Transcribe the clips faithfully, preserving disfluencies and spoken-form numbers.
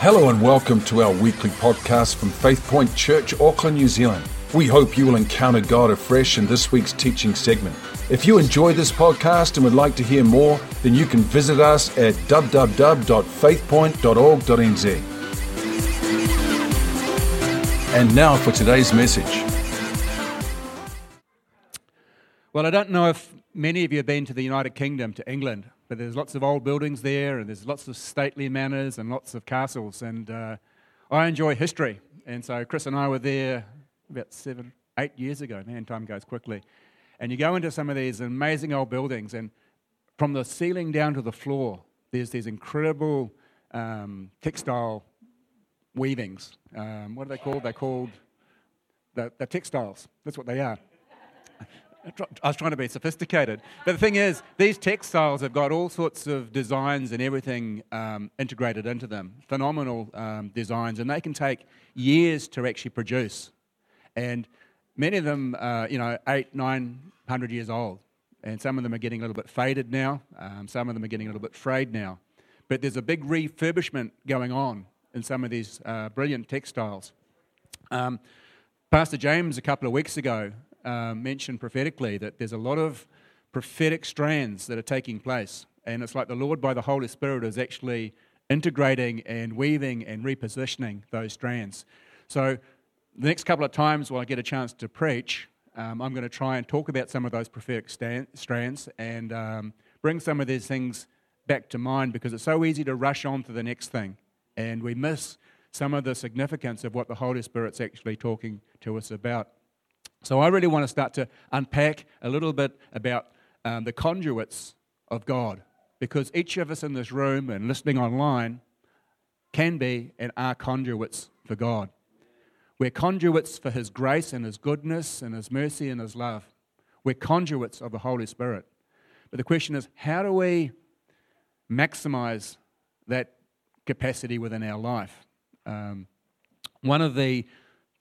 Hello and welcome to our weekly podcast from Faith Point Church, Auckland, New Zealand. We hope you will encounter God afresh in this week's teaching segment. If you enjoy this podcast and would like to hear more, then you can visit us at w w w dot faith point dot org dot n z. And now for today's message. Well, I don't know if many of you have been to the United Kingdom, to England, but there's lots of old buildings there, and there's lots of stately manors and lots of castles, and uh, I enjoy history, and so Chris and I were there about seven, eight years ago. Man, time goes quickly. And you go into some of these amazing old buildings, and from the ceiling down to the floor, there's these incredible um, textile weavings. Um, what are they called? They're called the, the textiles. That's what they are. I was trying to be sophisticated. But the thing is, these textiles have got all sorts of designs and everything um, integrated into them. Phenomenal um, designs, and they can take years to actually produce. And many of them are, you know, eight, nine hundred years old. And some of them are getting a little bit faded now. Um, some of them are getting a little bit frayed now. But there's a big refurbishment going on in some of these uh, brilliant textiles. Um, Pastor James, a couple of weeks ago, uh, mentioned prophetically that there's a lot of prophetic strands that are taking place. And it's like the Lord, by the Holy Spirit, is actually integrating and weaving and repositioning those strands. So the next couple of times while I get a chance to preach, um, I'm going to try and talk about some of those prophetic stand, strands and um, bring some of these things back to mind, because it's so easy to rush on to the next thing, and we miss some of the significance of what the Holy Spirit's actually talking to us about. So I really want to start to unpack a little bit about um, the conduits of God, because each of us in this room and listening online can be and are conduits for God. We're conduits for His grace and His goodness and His mercy and His love. We're conduits of the Holy Spirit. But the question is, how do we maximize that capacity within our life? Um, one of the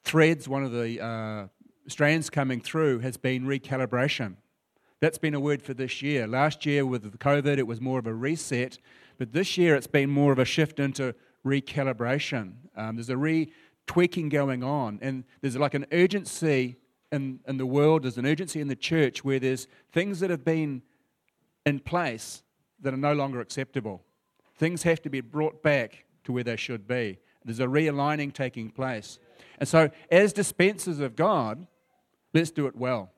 threads, one of the uh, strands coming through has been recalibration. That's been a word for this year. Last year with COVID, it was more of a reset, but this year it's been more of a shift into recalibration. Um, there's a re tweaking going on, and there's like an urgency in, in the world, there's an urgency in the church where there's things that have been in place that are no longer acceptable. Things have to be brought back to where they should be. There's a realigning taking place. And so as dispensers of God, let's do it well.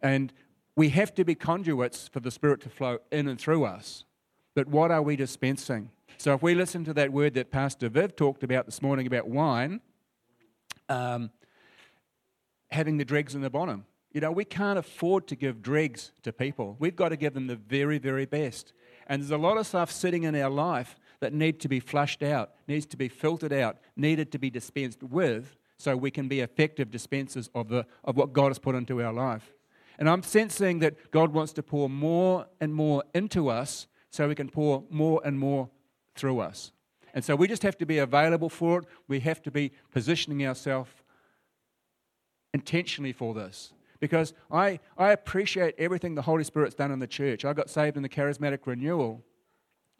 And we have to be conduits for the Spirit to flow in and through us. But what are we dispensing? So if we listen to that word that Pastor Viv talked about this morning about wine, um, having the dregs in the bottom, you know, we can't afford to give dregs to people. We've got to give them the very, very best. And there's a lot of stuff sitting in our life that need to be flushed out, needs to be filtered out, needed to be dispensed with, so we can be effective dispensers of the of what God has put into our life. And I'm sensing that God wants to pour more and more into us, so we can pour more and more through us. And so we just have to be available for it. We have to be positioning ourselves intentionally for this. Because I, I appreciate everything the Holy Spirit's done in the church. I got saved in the charismatic renewal,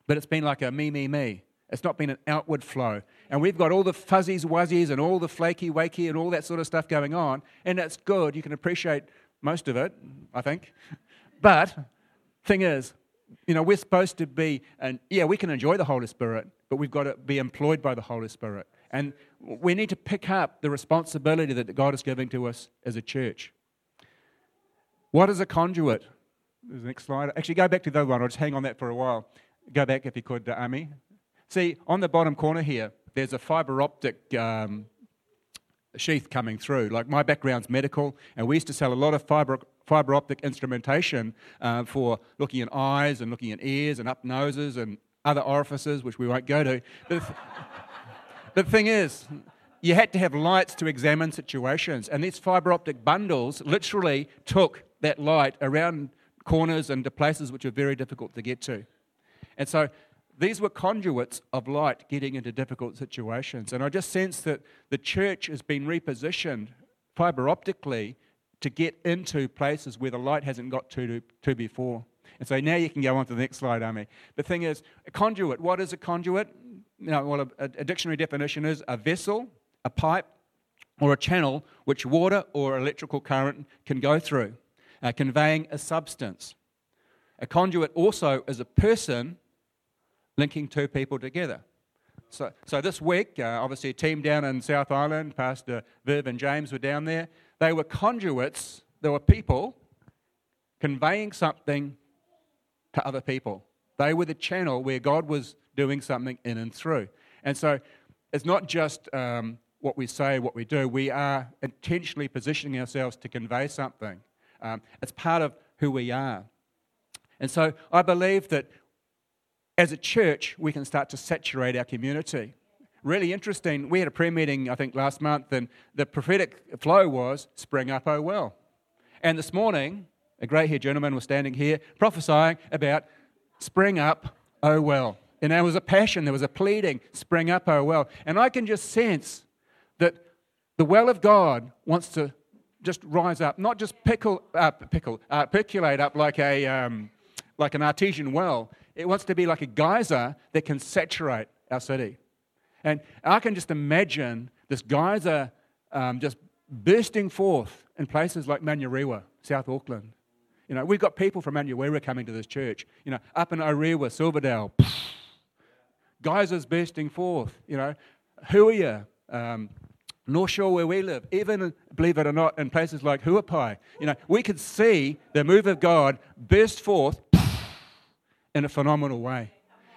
but it's been like a me, me, me. It's not been an outward flow. And we've got all the fuzzies, wuzzies, and all the flaky, wakey, and all that sort of stuff going on. And that's good. You can appreciate most of it, I think. But thing is, you know, we're supposed to be, and yeah, we can enjoy the Holy Spirit, but we've got to be employed by the Holy Spirit. And we need to pick up the responsibility that God is giving to us as a church. What is a conduit? There's the next slide. Actually, go back to the other one. I'll just hang on that for a while. Go back if you could, Ami. See, on the bottom corner here, there's a fibre optic um, sheath coming through. Like, my background's medical, and we used to sell a lot of fibre fibre optic instrumentation uh, for looking in eyes and looking in ears and up noses and other orifices, which we won't go to. But the, th- the thing is, you had to have lights to examine situations, and these fibre optic bundles literally took that light around corners and to places which are very difficult to get to. And so these were conduits of light getting into difficult situations, and I just sense that the church has been repositioned fibre optically to get into places where the light hasn't got to, to to before. And so now you can go on to the next slide, Amy. The thing is, a conduit, what is a conduit? you know, well, a, a dictionary definition is a vessel, a pipe, or a channel which water or electrical current can go through, uh, conveying a substance. A conduit also is a person linking two people together. So so this week, uh, obviously a team down in South Island, Pastor Viv and James were down there. They were conduits, there were people conveying something to other people. They were the channel where God was doing something in and through. And so it's not just um, what we say, what we do. We are intentionally positioning ourselves to convey something. Um, it's part of who we are. And so I believe that as a church, we can start to saturate our community. Really interesting. We had a prayer meeting, I think, last month, and the prophetic flow was, spring up, oh well. And this morning, a grey-haired gentleman was standing here prophesying about spring up, oh well. And there was a passion, there was a pleading, spring up, oh well. And I can just sense that the well of God wants to just rise up, not just pickle up, pickle, uh, percolate up like a um, like an artesian well. It wants to be like a geyser that can saturate our city. And I can just imagine this geyser um, just bursting forth in places like Manurewa, South Auckland. You know, we've got people from Manurewa coming to this church. You know, up in Orewa, Silverdale, pff, geysers bursting forth. You know, Huia, um, North Shore where we live, even, believe it or not, in places like Huapai. You know, we could see the move of God burst forth in a phenomenal way.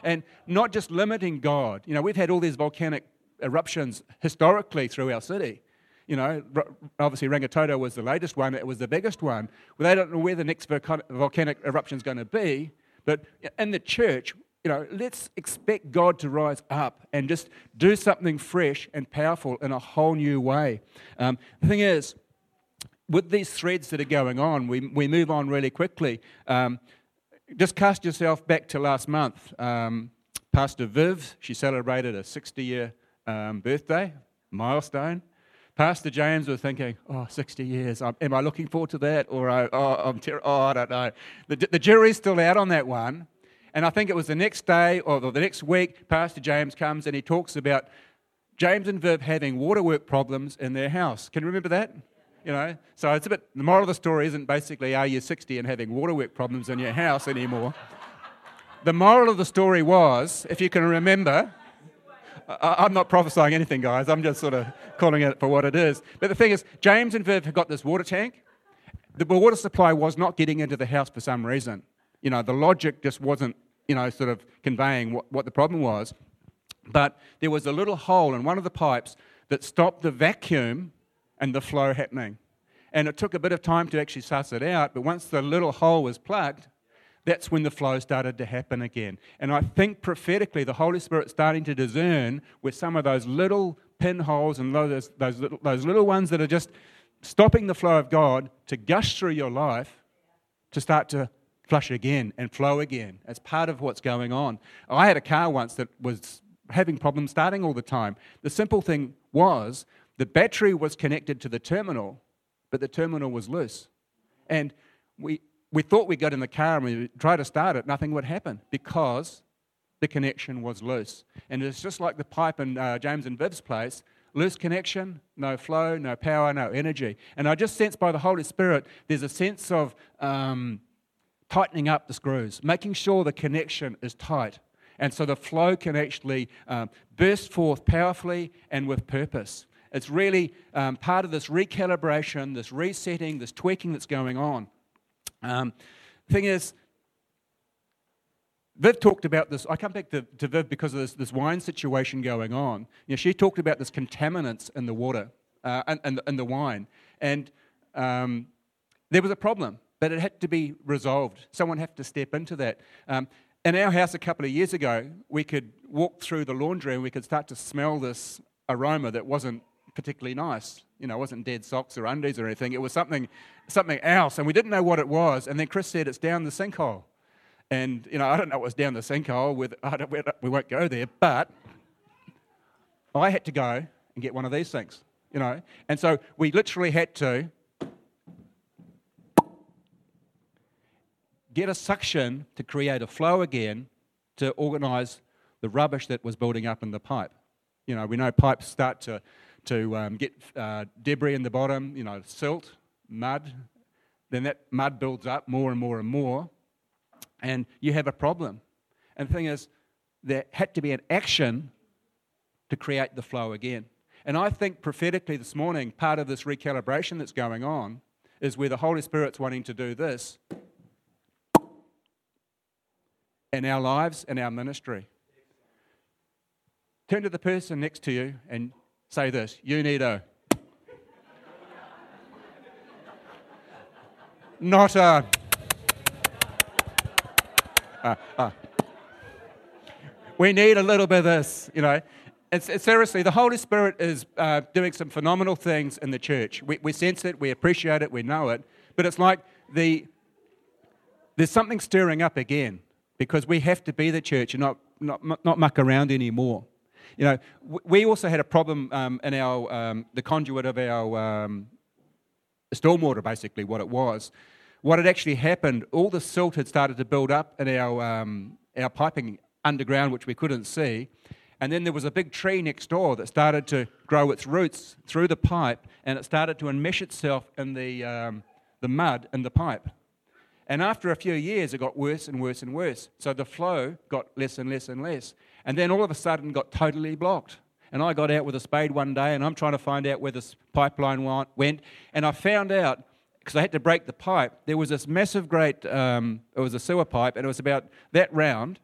And not just limiting God. You know, we've had all these volcanic eruptions historically through our city. You know, obviously Rangitoto was the latest one. It was the biggest one. Well, they don't know where the next volcanic eruption is going to be. But in the church, you know, let's expect God to rise up and just do something fresh and powerful in a whole new way. Um, the thing is, with these threads that are going on, we we move on really quickly. Um, Just cast yourself back to last month. Um, Pastor Viv, she celebrated a sixty-year um, birthday, milestone. Pastor James was thinking, oh, sixty years, I'm, am I looking forward to that? Or I, oh, I'm ter- oh, I don't know. The, the jury's still out on that one. And I think it was the next day or the next week, Pastor James comes and he talks about James and Viv having waterwork problems in their house. Can you remember that? You know, so it's a bit, the moral of the story isn't basically are you sixty and having waterwork problems in your house anymore. The moral of the story was, if you can remember, I, I'm not prophesying anything, guys. I'm just sort of calling it for what it is. But the thing is, James and Viv had got this water tank. The water supply was not getting into the house for some reason. You know, the logic just wasn't, you know, sort of conveying what, what the problem was. But there was a little hole in one of the pipes that stopped the vacuum and the flow happening. And it took a bit of time to actually suss it out, but once the little hole was plugged, that's when the flow started to happen again. And I think prophetically the Holy Spirit's starting to discern where some of those little pinholes and those, those, little, those little ones that are just stopping the flow of God to gush through your life to start to flush again and flow again. It's part of what's going on. I had a car once that was having problems starting all the time. The simple thing was, the battery was connected to the terminal, but the terminal was loose. And we we thought we got in the car and we tried to start it, nothing would happen because the connection was loose. And it's just like the pipe in uh, James and Viv's place, loose connection, no flow, no power, no energy. And I just sense by the Holy Spirit, there's a sense of um, tightening up the screws, making sure the connection is tight. And so the flow can actually um, burst forth powerfully and with purpose. It's really um, part of this recalibration, this resetting, this tweaking that's going on. Um, thing is, Viv talked about this. I come back to, to Viv because of this, this wine situation going on. You know, she talked about this contaminants in the water, uh, and, and, and the wine. And um, there was a problem, but it had to be resolved. Someone had to step into that. Um, in our house a couple of years ago, we could walk through the laundry and we could start to smell this aroma that wasn't particularly nice. You know, it wasn't dead socks or undies or anything. It was something something else, and we didn't know what it was. And then Chris said, it's down the sinkhole. And, you know, I don't know what was down the sinkhole. With, I don't, we won't go there, but I had to go and get one of these things, you know. And so we literally had to get a suction to create a flow again to organise the rubbish that was building up in the pipe. You know, we know pipes start to to um, get uh, debris in the bottom, you know, silt, mud. Then that mud builds up more and more and more, and you have a problem. And the thing is, there had to be an action to create the flow again. And I think prophetically this morning, part of this recalibration that's going on is where the Holy Spirit's wanting to do this in our lives and our ministry. Turn to the person next to you and say this, you need a... Not a... Uh, uh. We need a little bit of this, you know. It's, it's seriously, the Holy Spirit is uh, doing some phenomenal things in the church. We, we sense it, we appreciate it, we know it. But it's like the there's something stirring up again because we have to be the church and not not, not muck around anymore. You know, we also had a problem um, in our um, the conduit of our um, stormwater, basically what it was. What had actually happened, all the silt had started to build up in our um, our piping underground, which we couldn't see. And then there was a big tree next door that started to grow its roots through the pipe, and it started to enmesh itself in the um, the mud in the pipe. And after a few years, it got worse and worse and worse. So the flow got less and less and less. And then all of a sudden got totally blocked. And I got out with a spade one day, and I'm trying to find out where this pipeline went. And I found out, because I had to break the pipe, there was this massive great, um, it was a sewer pipe, and it was about that round,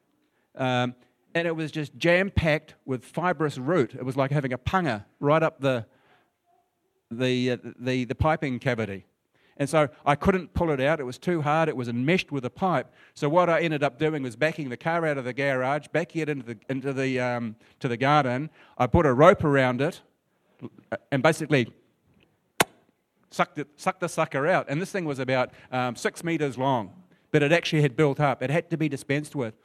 um, and it was just jam-packed with fibrous root. It was like having a punga right up the the, uh, the the piping cavity. And so I couldn't pull it out. It was too hard. It was enmeshed with the pipe. So what I ended up doing was backing the car out of the garage, backing it into the into the um, to the garden. I put a rope around it and basically sucked it, sucked the sucker out. And this thing was about um, six metres long, but it actually had built up. It had to be dispensed with.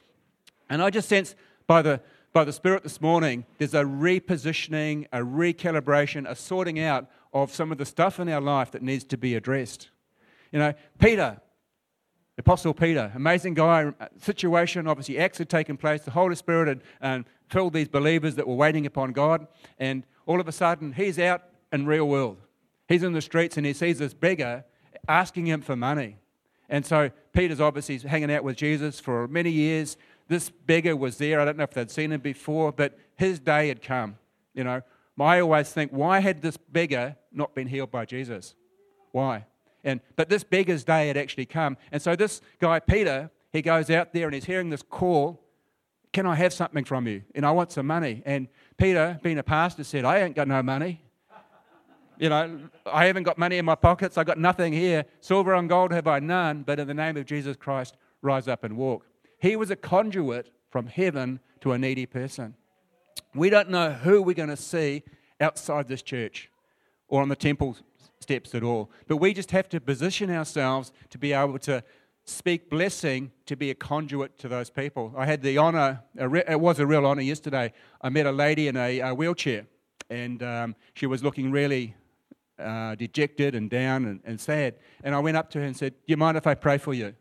And I just sense by the by the Spirit this morning, there's a repositioning, a recalibration, a sorting out of some of the stuff in our life that needs to be addressed. You know, Peter, the Apostle Peter, amazing guy, situation, obviously Acts had taken place, the Holy Spirit had um, filled these believers that were waiting upon God, and all of a sudden he's out in real world. He's in the streets and he sees this beggar asking him for money. And so Peter's obviously hanging out with Jesus for many years. This beggar was there. I don't know if they'd seen him before, but his day had come. You know, I always think, why had this beggar not been healed by Jesus? Why? And but this beggar's day had actually come. And so this guy, Peter, he goes out there and he's hearing this call, can I have something from you? And I want some money. And Peter, being a pastor, said, I ain't got no money. You know, I haven't got money in my pockets. I got nothing here. Silver and gold have I none, but in the name of Jesus Christ, rise up and walk. He was a conduit from heaven to a needy person. We don't know who we're going to see outside this church or on the temple steps at all, but we just have to position ourselves to be able to speak blessing, to be a conduit to those people. I had the honour, it was a real honour yesterday, I met a lady in a wheelchair, and um, she was looking really uh, dejected and down and, and sad, and I went up to her and said, do you mind if I pray for you?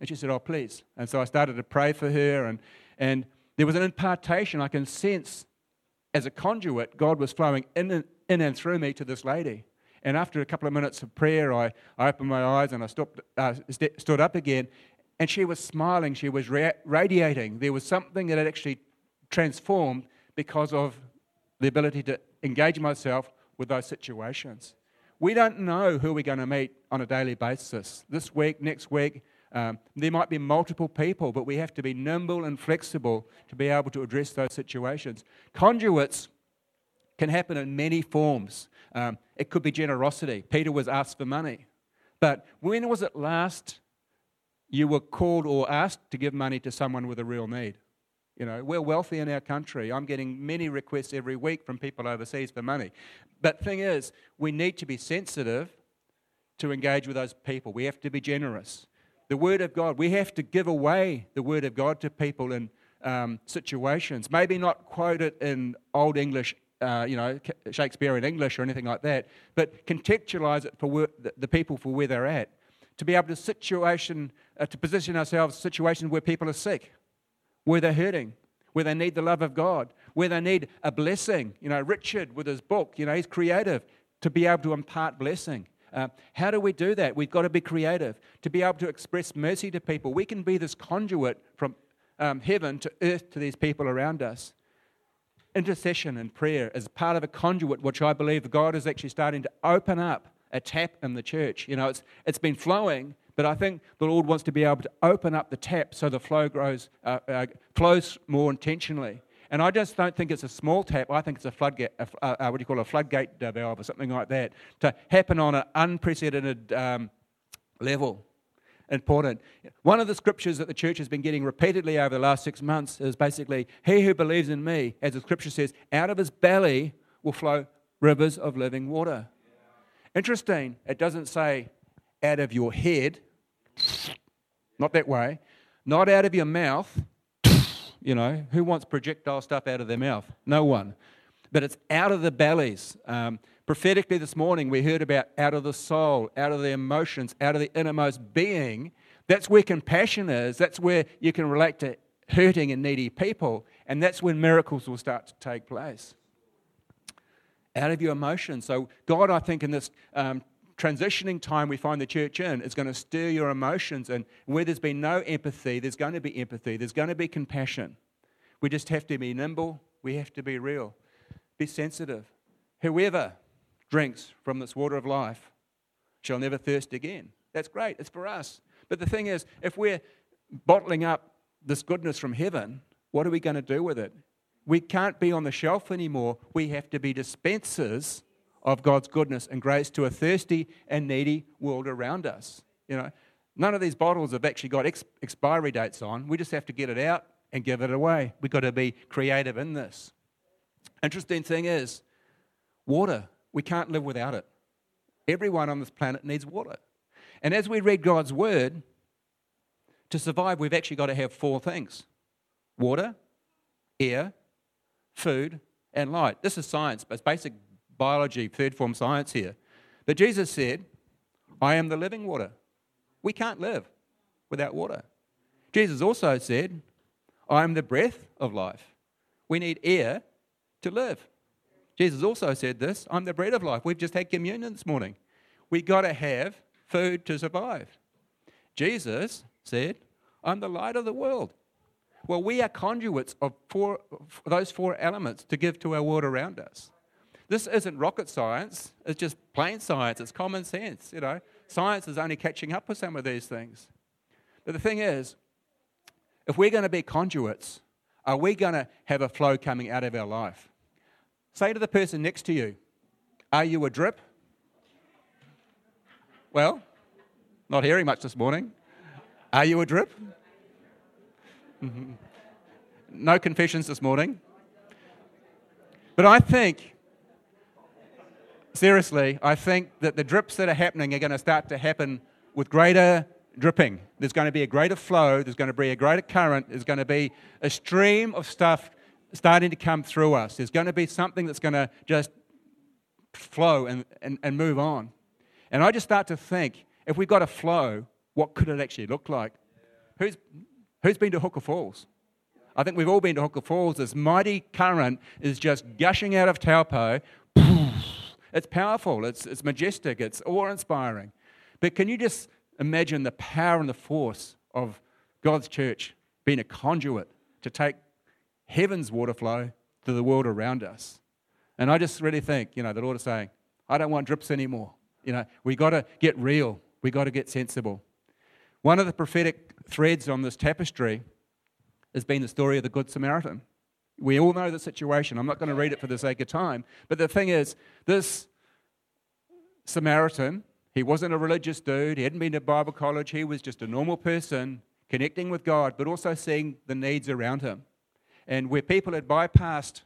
And she said, oh, please. And so I started to pray for her, and and there was an impartation. I can sense, as a conduit, God was flowing in and, in and through me to this lady. And after a couple of minutes of prayer, I, I opened my eyes and I stopped, uh, st- stood up again, and she was smiling. She was ra- radiating. There was something that had actually transformed because of the ability to engage myself with those situations. We don't know who we're going to meet on a daily basis. This week, next week, Um, there might be multiple people, but we have to be nimble and flexible to be able to address those situations. Conduits can happen in many forms. Um, it could be generosity. Peter was asked for money. But when was it last you were called or asked to give money to someone with a real need? You know, we're wealthy in our country. I'm getting many requests every week from people overseas for money. But the thing is, we need to be sensitive to engage with those people. We have to be generous. The Word of God, we have to give away the Word of God to people in um, situations. Maybe not quote it in old English, uh, you know, Shakespearean English or anything like that, but contextualize it for where, the people for where they're at. To be able to situation, uh, to position ourselves in situations where people are sick, where they're hurting, where they need the love of God, where they need a blessing. You know, Richard with his book, you know, he's creative to be able to impart blessing. Uh, how do we do that? We've got to be creative to be able to express mercy to people. We can be this conduit from um, heaven to earth to these people around us. Intercession and prayer is part of a conduit which I believe God is actually starting to open up a tap in the church. You know, it's it's been flowing, but I think the Lord wants to be able to open up the tap so the flow grows, uh, uh, flows more intentionally. And I just don't think it's a small tap. I think it's a floodgate, a, uh, what do you call it, a floodgate valve or something like that, to happen on an unprecedented um, level. Important. One of the scriptures that the church has been getting repeatedly over the last six months is basically, he who believes in me, as the scripture says, out of his belly will flow rivers of living water. Yeah. Interesting. It doesn't say out of your head, not that way, not out of your mouth, you know, who wants projectile stuff out of their mouth? No one. But it's out of the bellies. Um, Prophetically this morning, we heard about out of the soul, out of the emotions, out of the innermost being. That's where compassion is. That's where you can relate to hurting and needy people. And that's when miracles will start to take place. Out of your emotions. So God, I think in this um, transitioning time we find the church in, is going to stir your emotions. And where there's been no empathy, there's going to be empathy. There's going to be compassion. We just have to be nimble. We have to be real. Be sensitive. Whoever drinks from this water of life shall never thirst again. That's great. It's for us. But the thing is, if we're bottling up this goodness from heaven, what are we going to do with it? We can't be on the shelf anymore. We have to be dispensers of God's goodness and grace to a thirsty and needy world around us. You know, none of these bottles have actually got ex- expiry dates on. We just have to get it out and give it away. We've got to be creative in this. Interesting thing is, water. We can't live without it. Everyone on this planet needs water. And as we read God's word, to survive, we've actually got to have four things. Water, air, food, and light. This is science. It's basic biology, third form science here. But Jesus said, I am the living water. We can't live without water. Jesus also said, I am the breath of life. We need air to live. Jesus also said this, I'm the bread of life. We've just had communion this morning. We've got to have food to survive. Jesus said, I'm the light of the world. Well, we are conduits of four, those four elements to give to our world around us. This isn't rocket science. It's just plain science. It's common sense, you know. Science is only catching up with some of these things. But the thing is, if we're going to be conduits, are we going to have a flow coming out of our life? Say to the person next to you, are you a drip? Well, not hearing much this morning. Are you a drip? Mm-hmm. No confessions this morning. But I think, seriously, I think that the drips that are happening are going to start to happen with greater dripping. There's going to be a greater flow. There's going to be a greater current. There's going to be a stream of stuff starting to come through us. There's going to be something that's going to just flow and, and, and move on. And I just start to think, if we've got a flow, what could it actually look like? Yeah. Who's who's been to Hooker Falls? I think we've all been to Hooker Falls. This mighty current is just gushing out of Taupo. It's powerful. It's, it's majestic. It's awe-inspiring. But can you just imagine the power and the force of God's church being a conduit to take heaven's water flow to the world around us? And I just really think, you know, the Lord is saying, I don't want drips anymore. You know, we got to get real. We got to get sensible. One of the prophetic threads on this tapestry has been the story of the Good Samaritan. We all know the situation. I'm not going to read it for the sake of time. But the thing is, this Samaritan, he wasn't a religious dude. He hadn't been to Bible college. He was just a normal person connecting with God, but also seeing the needs around him. And where people had bypassed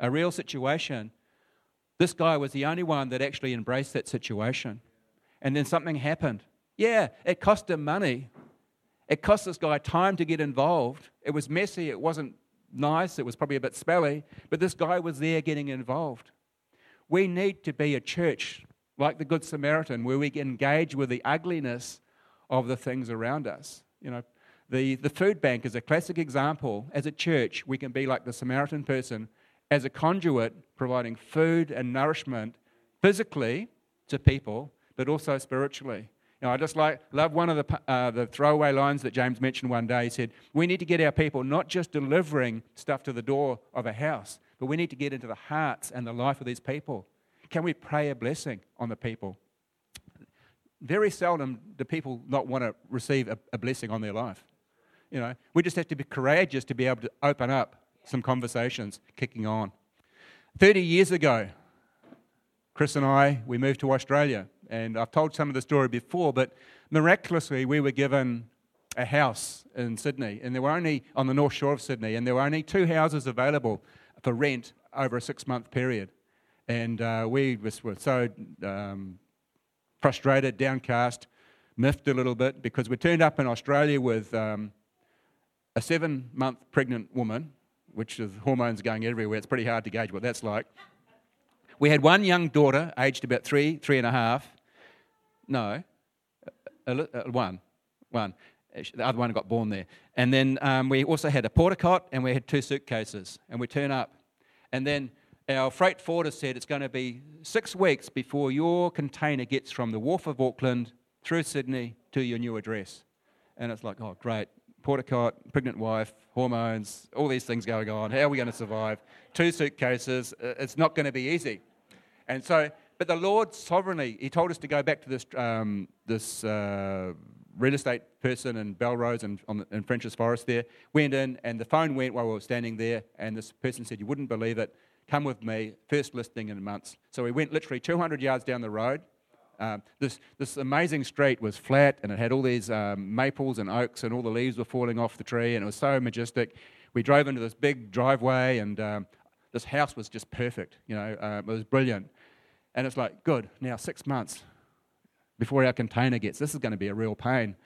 a real situation, this guy was the only one that actually embraced that situation. And then something happened. Yeah, it cost him money. It cost this guy time to get involved. It was messy. It wasn't nice. It was probably a bit smelly. But this guy was there getting involved. We need to be a church like the Good Samaritan where we engage with the ugliness of the things around us. You know, The, the food bank is a classic example. As a church, we can be like the Samaritan person as a conduit, providing food and nourishment physically to people, but also spiritually. Now, I just like love one of the uh, the throwaway lines that James mentioned one day. He said, we need to get our people not just delivering stuff to the door of a house, but we need to get into the hearts and the life of these people. Can we pray a blessing on the people? Very seldom do people not want to receive a, a blessing on their life. You know, we just have to be courageous to be able to open up some conversations kicking on. thirty years ago, Chris and I, we moved to Australia. And I've told some of the story before, but miraculously we were given a house in Sydney, and there were only, on the north shore of Sydney, and there were only two houses available for rent over a six-month period. And uh, we was, were so um, frustrated, downcast, miffed a little bit, because we turned up in Australia with um, a seven-month pregnant woman, which is hormones going everywhere. It's pretty hard to gauge what that's like. We had one young daughter, aged about three, three and a half. No, one, one. The other one got born there. And then um, we also had a porta-cot, and we had two suitcases, and we turn up. And then our freight forwarder said it's going to be six weeks before your container gets from the wharf of Auckland through Sydney to your new address. And it's like, oh, great, porta-cot, pregnant wife, hormones, all these things going on. How are we going to survive? Two suitcases, it's not going to be easy. And so, but the Lord sovereignly, he told us to go back to this um, this uh, real estate person in Bellrose and on the, in French's Forest there, went in and the phone went while we were standing there, and this person said, you wouldn't believe it, come with me, first listing in months. So we went literally two hundred yards down the road. Um, this this amazing street was flat, and it had all these um, maples and oaks, and all the leaves were falling off the tree, and it was so majestic. We drove into this big driveway, and um, this house was just perfect, you know, uh, it was brilliant. And it's like, good, now six months before our container gets, this is going to be a real pain.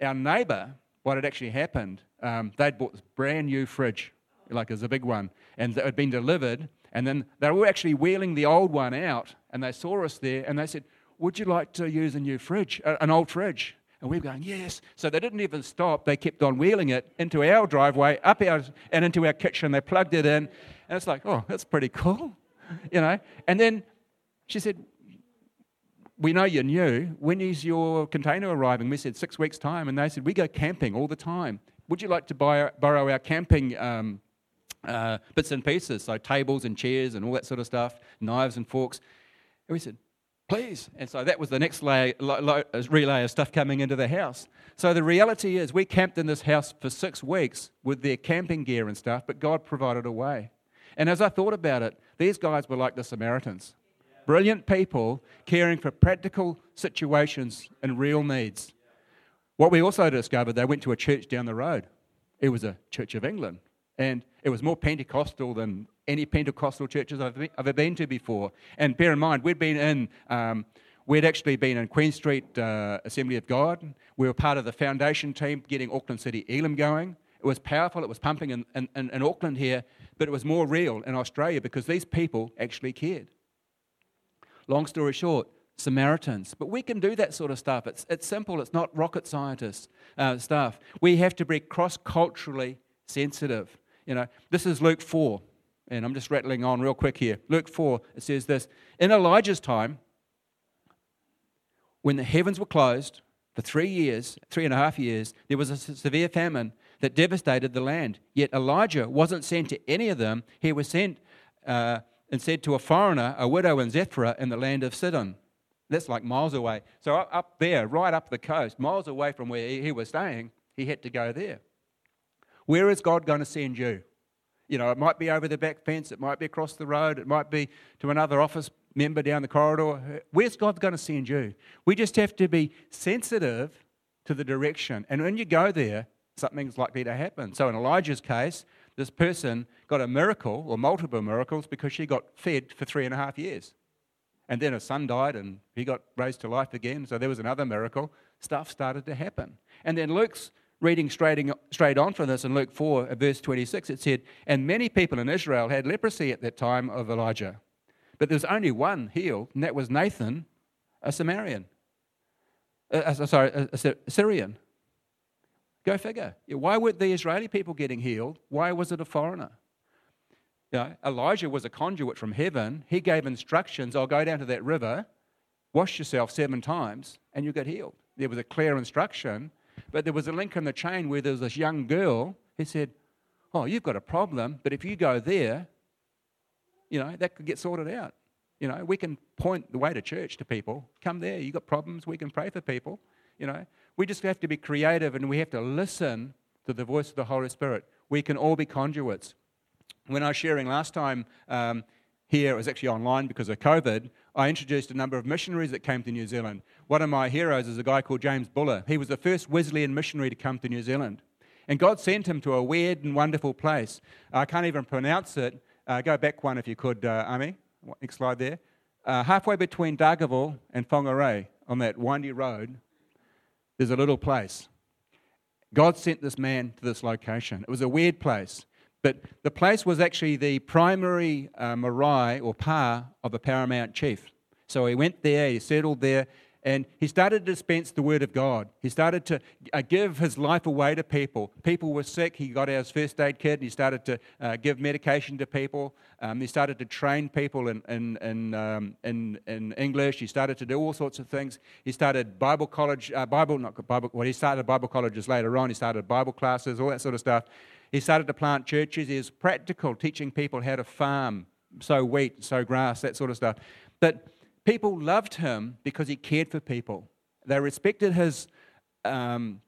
Our neighbour, what had actually happened, um, they'd bought this brand new fridge, like it was a big one, and it had been delivered, and then they were actually wheeling the old one out, and they saw us there, and they said, would you like to use a new fridge, an old fridge? And we were going, yes. So they didn't even stop. They kept on wheeling it into our driveway, up our and into our kitchen. They plugged it in. And it's like, oh, that's pretty cool, you know. And then she said, we know you're new. When is your container arriving? We said, six weeks' time. And they said, we go camping all the time. Would you like to buy, borrow our camping um, uh, bits and pieces, so tables and chairs and all that sort of stuff, knives and forks? And we said, please. And so that was the next lay, lo, lo, relay of stuff coming into the house. So the reality is we camped in this house for six weeks with their camping gear and stuff, but God provided a way. And as I thought about it, these guys were like the Samaritans. Brilliant people caring for practical situations and real needs. What we also discovered, they went to a church down the road. It was a Church of England. And it was more Pentecostal than any Pentecostal churches I've ever been to before. And bear in mind, we'd been in, um, we'd actually been in Queen Street uh, Assembly of God. We were part of the foundation team getting Auckland City Elam going. It was powerful. It was pumping in, in, in Auckland here, but it was more real in Australia because these people actually cared. Long story short, Samaritans. But we can do that sort of stuff. It's it's simple. It's not rocket scientist uh, stuff. We have to be cross-culturally sensitive. You know, this is Luke four, and I'm just rattling on real quick here. Luke four, it says this, in Elijah's time, when the heavens were closed for three years, three and a half years, there was a severe famine that devastated the land. Yet Elijah wasn't sent to any of them. He was sent uh, and said to a foreigner, a widow in Zarephath in the land of Sidon. That's like miles away. So up there, right up the coast, miles away from where he was staying, he had to go there. Where is God going to send you? You know, it might be over the back fence, it might be across the road, it might be to another office member down the corridor. Where's God going to send you? We just have to be sensitive to the direction. And when you go there, something's likely to happen. So in Elijah's case, this person got a miracle or multiple miracles because she got fed for three and a half years. And then her son died and he got raised to life again. So there was another miracle. Stuff started to happen. And then Luke's reading straight on from this in Luke four, verse twenty-six, it said, and many people in Israel had leprosy at that time of Elijah. But there was only one healed, and that was Naaman, a Samaritan. Uh, sorry, a Syrian. Go figure. Why weren't the Israeli people getting healed? Why was it a foreigner? You know, Elijah was a conduit from heaven. He gave instructions, I'll go down to that river, wash yourself seven times, and you get healed. There was a clear instruction, but there was a link in the chain where there was this young girl who said, oh, you've got a problem, but if you go there, you know, that could get sorted out. You know, we can point the way to church to people. Come there, you've got problems, we can pray for people. You know, we just have to be creative and we have to listen to the voice of the Holy Spirit. We can all be conduits. When I was sharing last time um, here, it was actually online because of COVID, I introduced a number of missionaries that came to New Zealand. One of my heroes is a guy called James Buller. He was the first Wesleyan missionary to come to New Zealand. And God sent him to a weird and wonderful place. I can't even pronounce it. Uh, go back one if you could, uh, Ami. Next slide there. Uh, halfway between Dargaville and Whangarei on that windy road, there's a little place. God sent this man to this location. It was a weird place. But the place was actually the primary uh, marae or pa of a paramount chief. So he went there, he settled there, and he started to dispense the word of God. He started to uh, give his life away to people. People were sick. He got out his first aid kit and he started to uh, give medication to people. Um, he started to train people in in in, um, in in English. He started to do all sorts of things. He started Bible college, uh, Bible, not Bible, well, he started Bible colleges later on. He started Bible classes, all that sort of stuff. He started to plant churches. He was practical, teaching people how to farm, sow wheat, sow grass, that sort of stuff. But people loved him because he cared for people. They respected his um,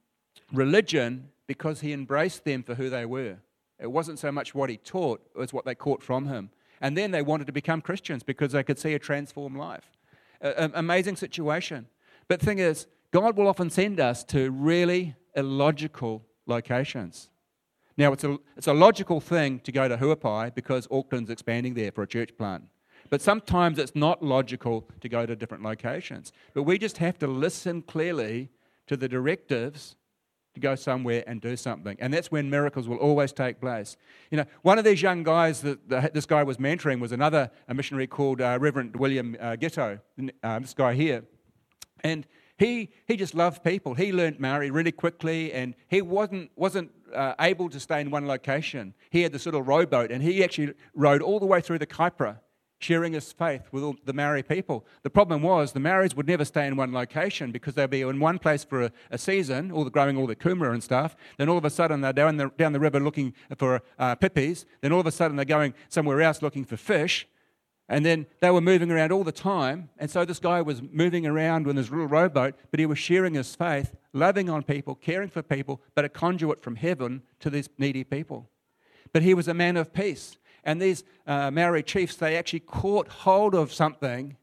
religion because he embraced them for who they were. It wasn't so much what he taught, it was what they caught from him. And then they wanted to become Christians because they could see a transformed life. A- an amazing situation. But the thing is, God will often send us to really illogical locations. Now, it's a, it's a logical thing to go to Huapai because Auckland's expanding there for a church plant. But sometimes it's not logical to go to different locations. But we just have to listen clearly to the directives to go somewhere and do something. And that's when miracles will always take place. You know, one of these young guys that the, this guy was mentoring was another a missionary called uh, Reverend William uh, Ghetto, uh, this guy here. And He he just loved people. He learned Maori really quickly, and he wasn't wasn't uh, able to stay in one location. He had this little rowboat, and he actually rowed all the way through the Kaipara, sharing his faith with all the Maori people. The problem was the Maoris would never stay in one location because they'd be in one place for a, a season, all the growing all the kumara and stuff. Then all of a sudden they're down the down the river looking for uh, pipis. Then all of a sudden they're going somewhere else looking for fish. And then they were moving around all the time. And so this guy was moving around in his little rowboat, but he was sharing his faith, loving on people, caring for people, but a conduit from heaven to these needy people. But he was a man of peace. And these uh, Maori chiefs, they actually caught hold of something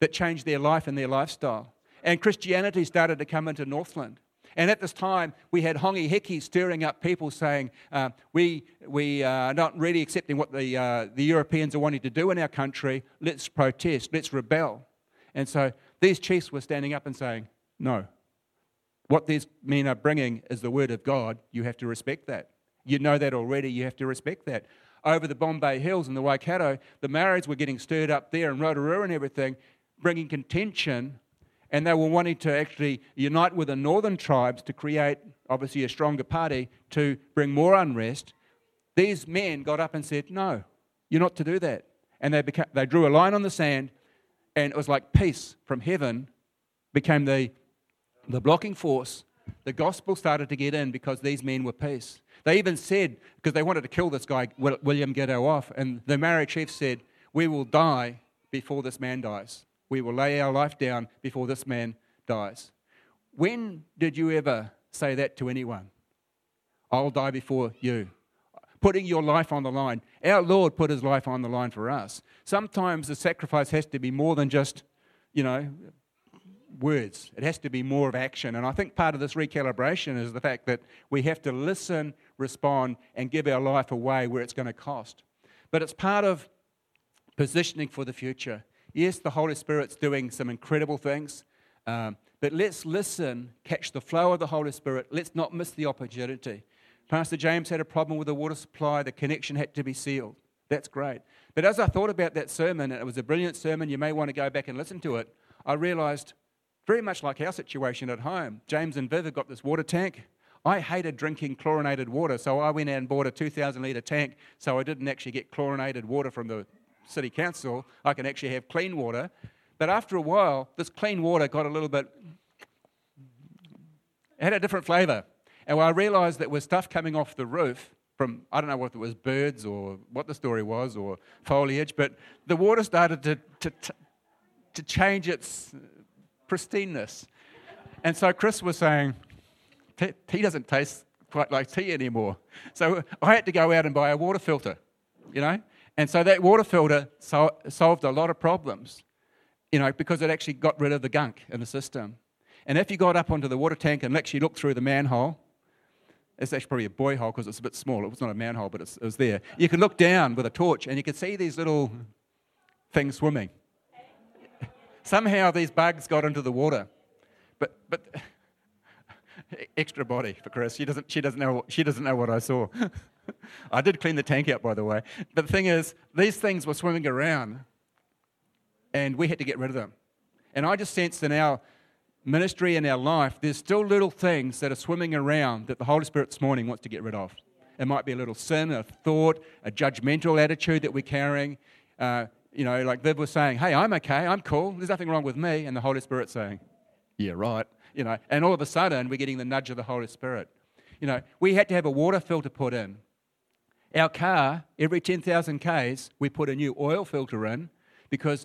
that changed their life and their lifestyle. And Christianity started to come into Northland. And at this time, we had Hongi Hika stirring up people saying, uh, we we are not really accepting what the uh, the Europeans are wanting to do in our country. Let's protest. Let's rebel. And so these chiefs were standing up and saying, no, what these men are bringing is the word of God. You have to respect that. You know that already. You have to respect that. Over the Bombay Hills and the Waikato, the Maoris were getting stirred up there and Rotorua and everything, bringing contention. And they were wanting to actually unite with the northern tribes to create, obviously, a stronger party to bring more unrest. These men got up and said, no, you're not to do that. And they became, they drew a line on the sand, and it was like peace from heaven became the, the blocking force. The gospel started to get in because these men were peace. They even said, because they wanted to kill this guy, William Ghetto, off, and the Maori chief said, we will die before this man dies. We will lay our life down before this man dies. When did you ever say that to anyone? I'll die before you. Putting your life on the line. Our Lord put his life on the line for us. Sometimes the sacrifice has to be more than just, you know, words. It has to be more of action. And I think part of this recalibration is the fact that we have to listen, respond, and give our life away where it's going to cost. But it's part of positioning for the future. Yes, the Holy Spirit's doing some incredible things, um, but let's listen, catch the flow of the Holy Spirit. Let's not miss the opportunity. Pastor James had a problem with the water supply. The connection had to be sealed. That's great. But as I thought about that sermon, and it was a brilliant sermon, you may want to go back and listen to it, I realized, very much like our situation at home, James and Viv have got this water tank. I hated drinking chlorinated water, so I went out and bought a two thousand litre tank, so I didn't actually get chlorinated water from the city council. I can actually have clean water. But after a while, this clean water got a little bit... It had a different flavour. And I realised that with stuff coming off the roof from, I don't know what it was, birds or what the story was, or foliage, but the water started to to, to change its pristineness. And so Chris was saying, tea doesn't taste quite like tea anymore. So I had to go out and buy a water filter, you know. And so that water filter sol- solved a lot of problems, you know, because it actually got rid of the gunk in the system. And if you got up onto the water tank and actually looked through the manhole, it's actually probably a boy hole because it's a bit small. It was not a manhole, but it's, it was there. You could look down with a torch and you could see these little things swimming. Somehow these bugs got into the water. But but extra body for Chris. She doesn't she doesn't know she doesn't know what I saw. I did clean the tank out, by the way. But the thing is, these things were swimming around and we had to get rid of them. And I just sensed in our ministry, in our life, there's still little things that are swimming around that the Holy Spirit this morning wants to get rid of. It might be a little sin, a thought, a judgmental attitude that we're carrying. Uh, you know, like Viv was saying, hey, I'm okay, I'm cool, there's nothing wrong with me. And the Holy Spirit's saying, yeah, right. You know, and all of a sudden, we're getting the nudge of the Holy Spirit. You know, we had to have a water filter put in. Our car, every ten thousand kays, we put a new oil filter in because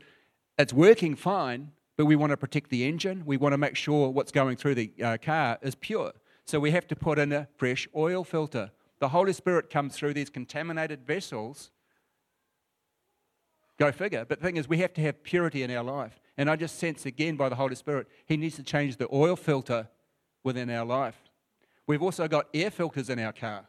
it's working fine, but we want to protect the engine. We want to make sure what's going through the uh, car is pure. So we have to put in a fresh oil filter. The Holy Spirit comes through these contaminated vessels. Go figure. But the thing is, we have to have purity in our life. And I just sense again by the Holy Spirit, He needs to change the oil filter within our life. We've also got air filters in our car.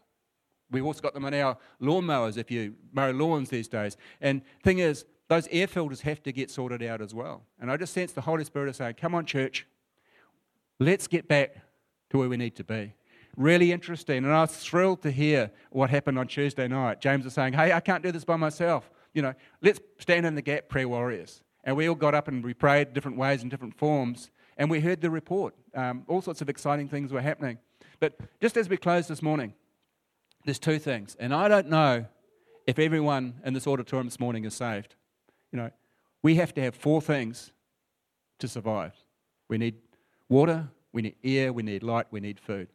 We've also got them in our lawnmowers if you mow lawns these days. And thing is, those air filters have to get sorted out as well. And I just sense the Holy Spirit is saying, come on, church, let's get back to where we need to be. Really interesting. And I was thrilled to hear what happened on Tuesday night. James was saying, hey, I can't do this by myself. You know, let's stand in the gap, prayer warriors. And we all got up and we prayed different ways and different forms. And we heard the report. Um, all sorts of exciting things were happening. But just as we close this morning, there's two things. And I don't know if everyone in this auditorium this morning is saved. You know, we have to have four things to survive. We need water, we need air, we need light, we need food.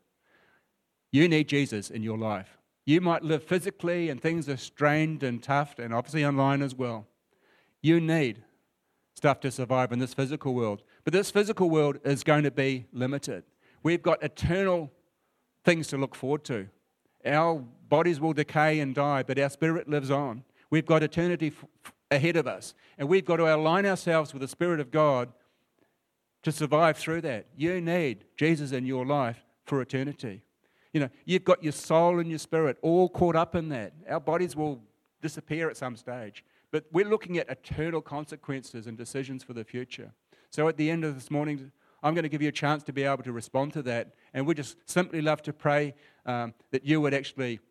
You need Jesus in your life. You might live physically and things are strained and tough and obviously online as well. You need stuff to survive in this physical world. But this physical world is going to be limited. We've got eternal things to look forward to. Our bodies will decay and die, but our spirit lives on. We've got eternity f- ahead of us. And we've got to align ourselves with the Spirit of God to survive through that. You need Jesus in your life for eternity. You know, you've got your soul and your spirit all caught up in that. Our bodies will disappear at some stage. But we're looking at eternal consequences and decisions for the future. So at the end of this morning, I'm going to give you a chance to be able to respond to that. And we just simply love to pray um, that you would actually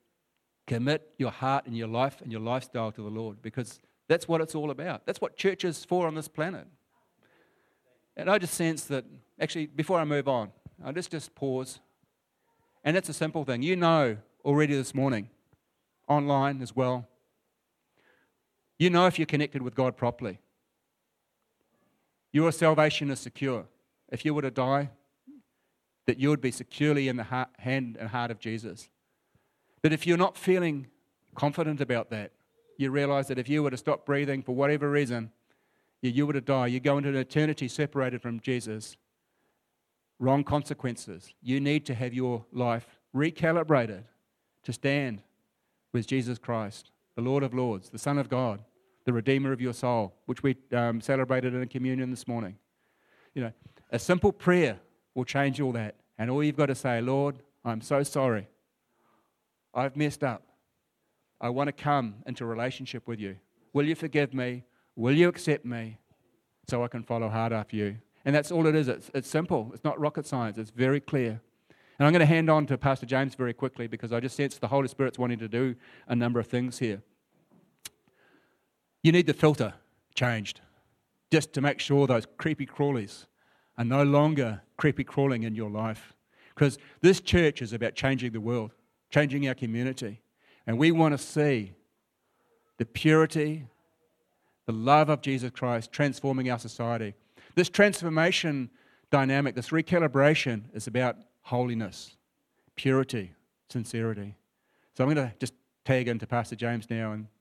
commit your heart and your life and your lifestyle to the Lord, because that's what it's all about. That's what church is for on this planet. And I just sense that, actually, before I move on, I'll just, just pause. And it's a simple thing. You know already this morning, online as well, you know if you're connected with God properly. Your salvation is secure. If you were to die, that you would be securely in the heart, hand and heart of Jesus. But if you're not feeling confident about that, you realize that if you were to stop breathing for whatever reason, you, you were to die. You go into an eternity separated from Jesus. Wrong consequences. You need to have your life recalibrated to stand with Jesus Christ, the Lord of Lords, the Son of God, the Redeemer of your soul, which we um, celebrated in communion this morning. You know, a simple prayer will change all that. And all you've got to say, Lord, I'm so sorry. I've messed up. I want to come into relationship with you. Will you forgive me? Will you accept me so I can follow hard after you? And that's all it is. It's, it's simple. It's not rocket science. It's very clear. And I'm going to hand on to Pastor James very quickly because I just sense the Holy Spirit's wanting to do a number of things here. You need the filter changed just to make sure those creepy crawlies are no longer creepy crawling in your life. Because this church is about changing the world, changing our community. And we want to see the purity, the love of Jesus Christ transforming our society. This transformation dynamic, this recalibration is about holiness, purity, sincerity. So I'm going to just tag into Pastor James now and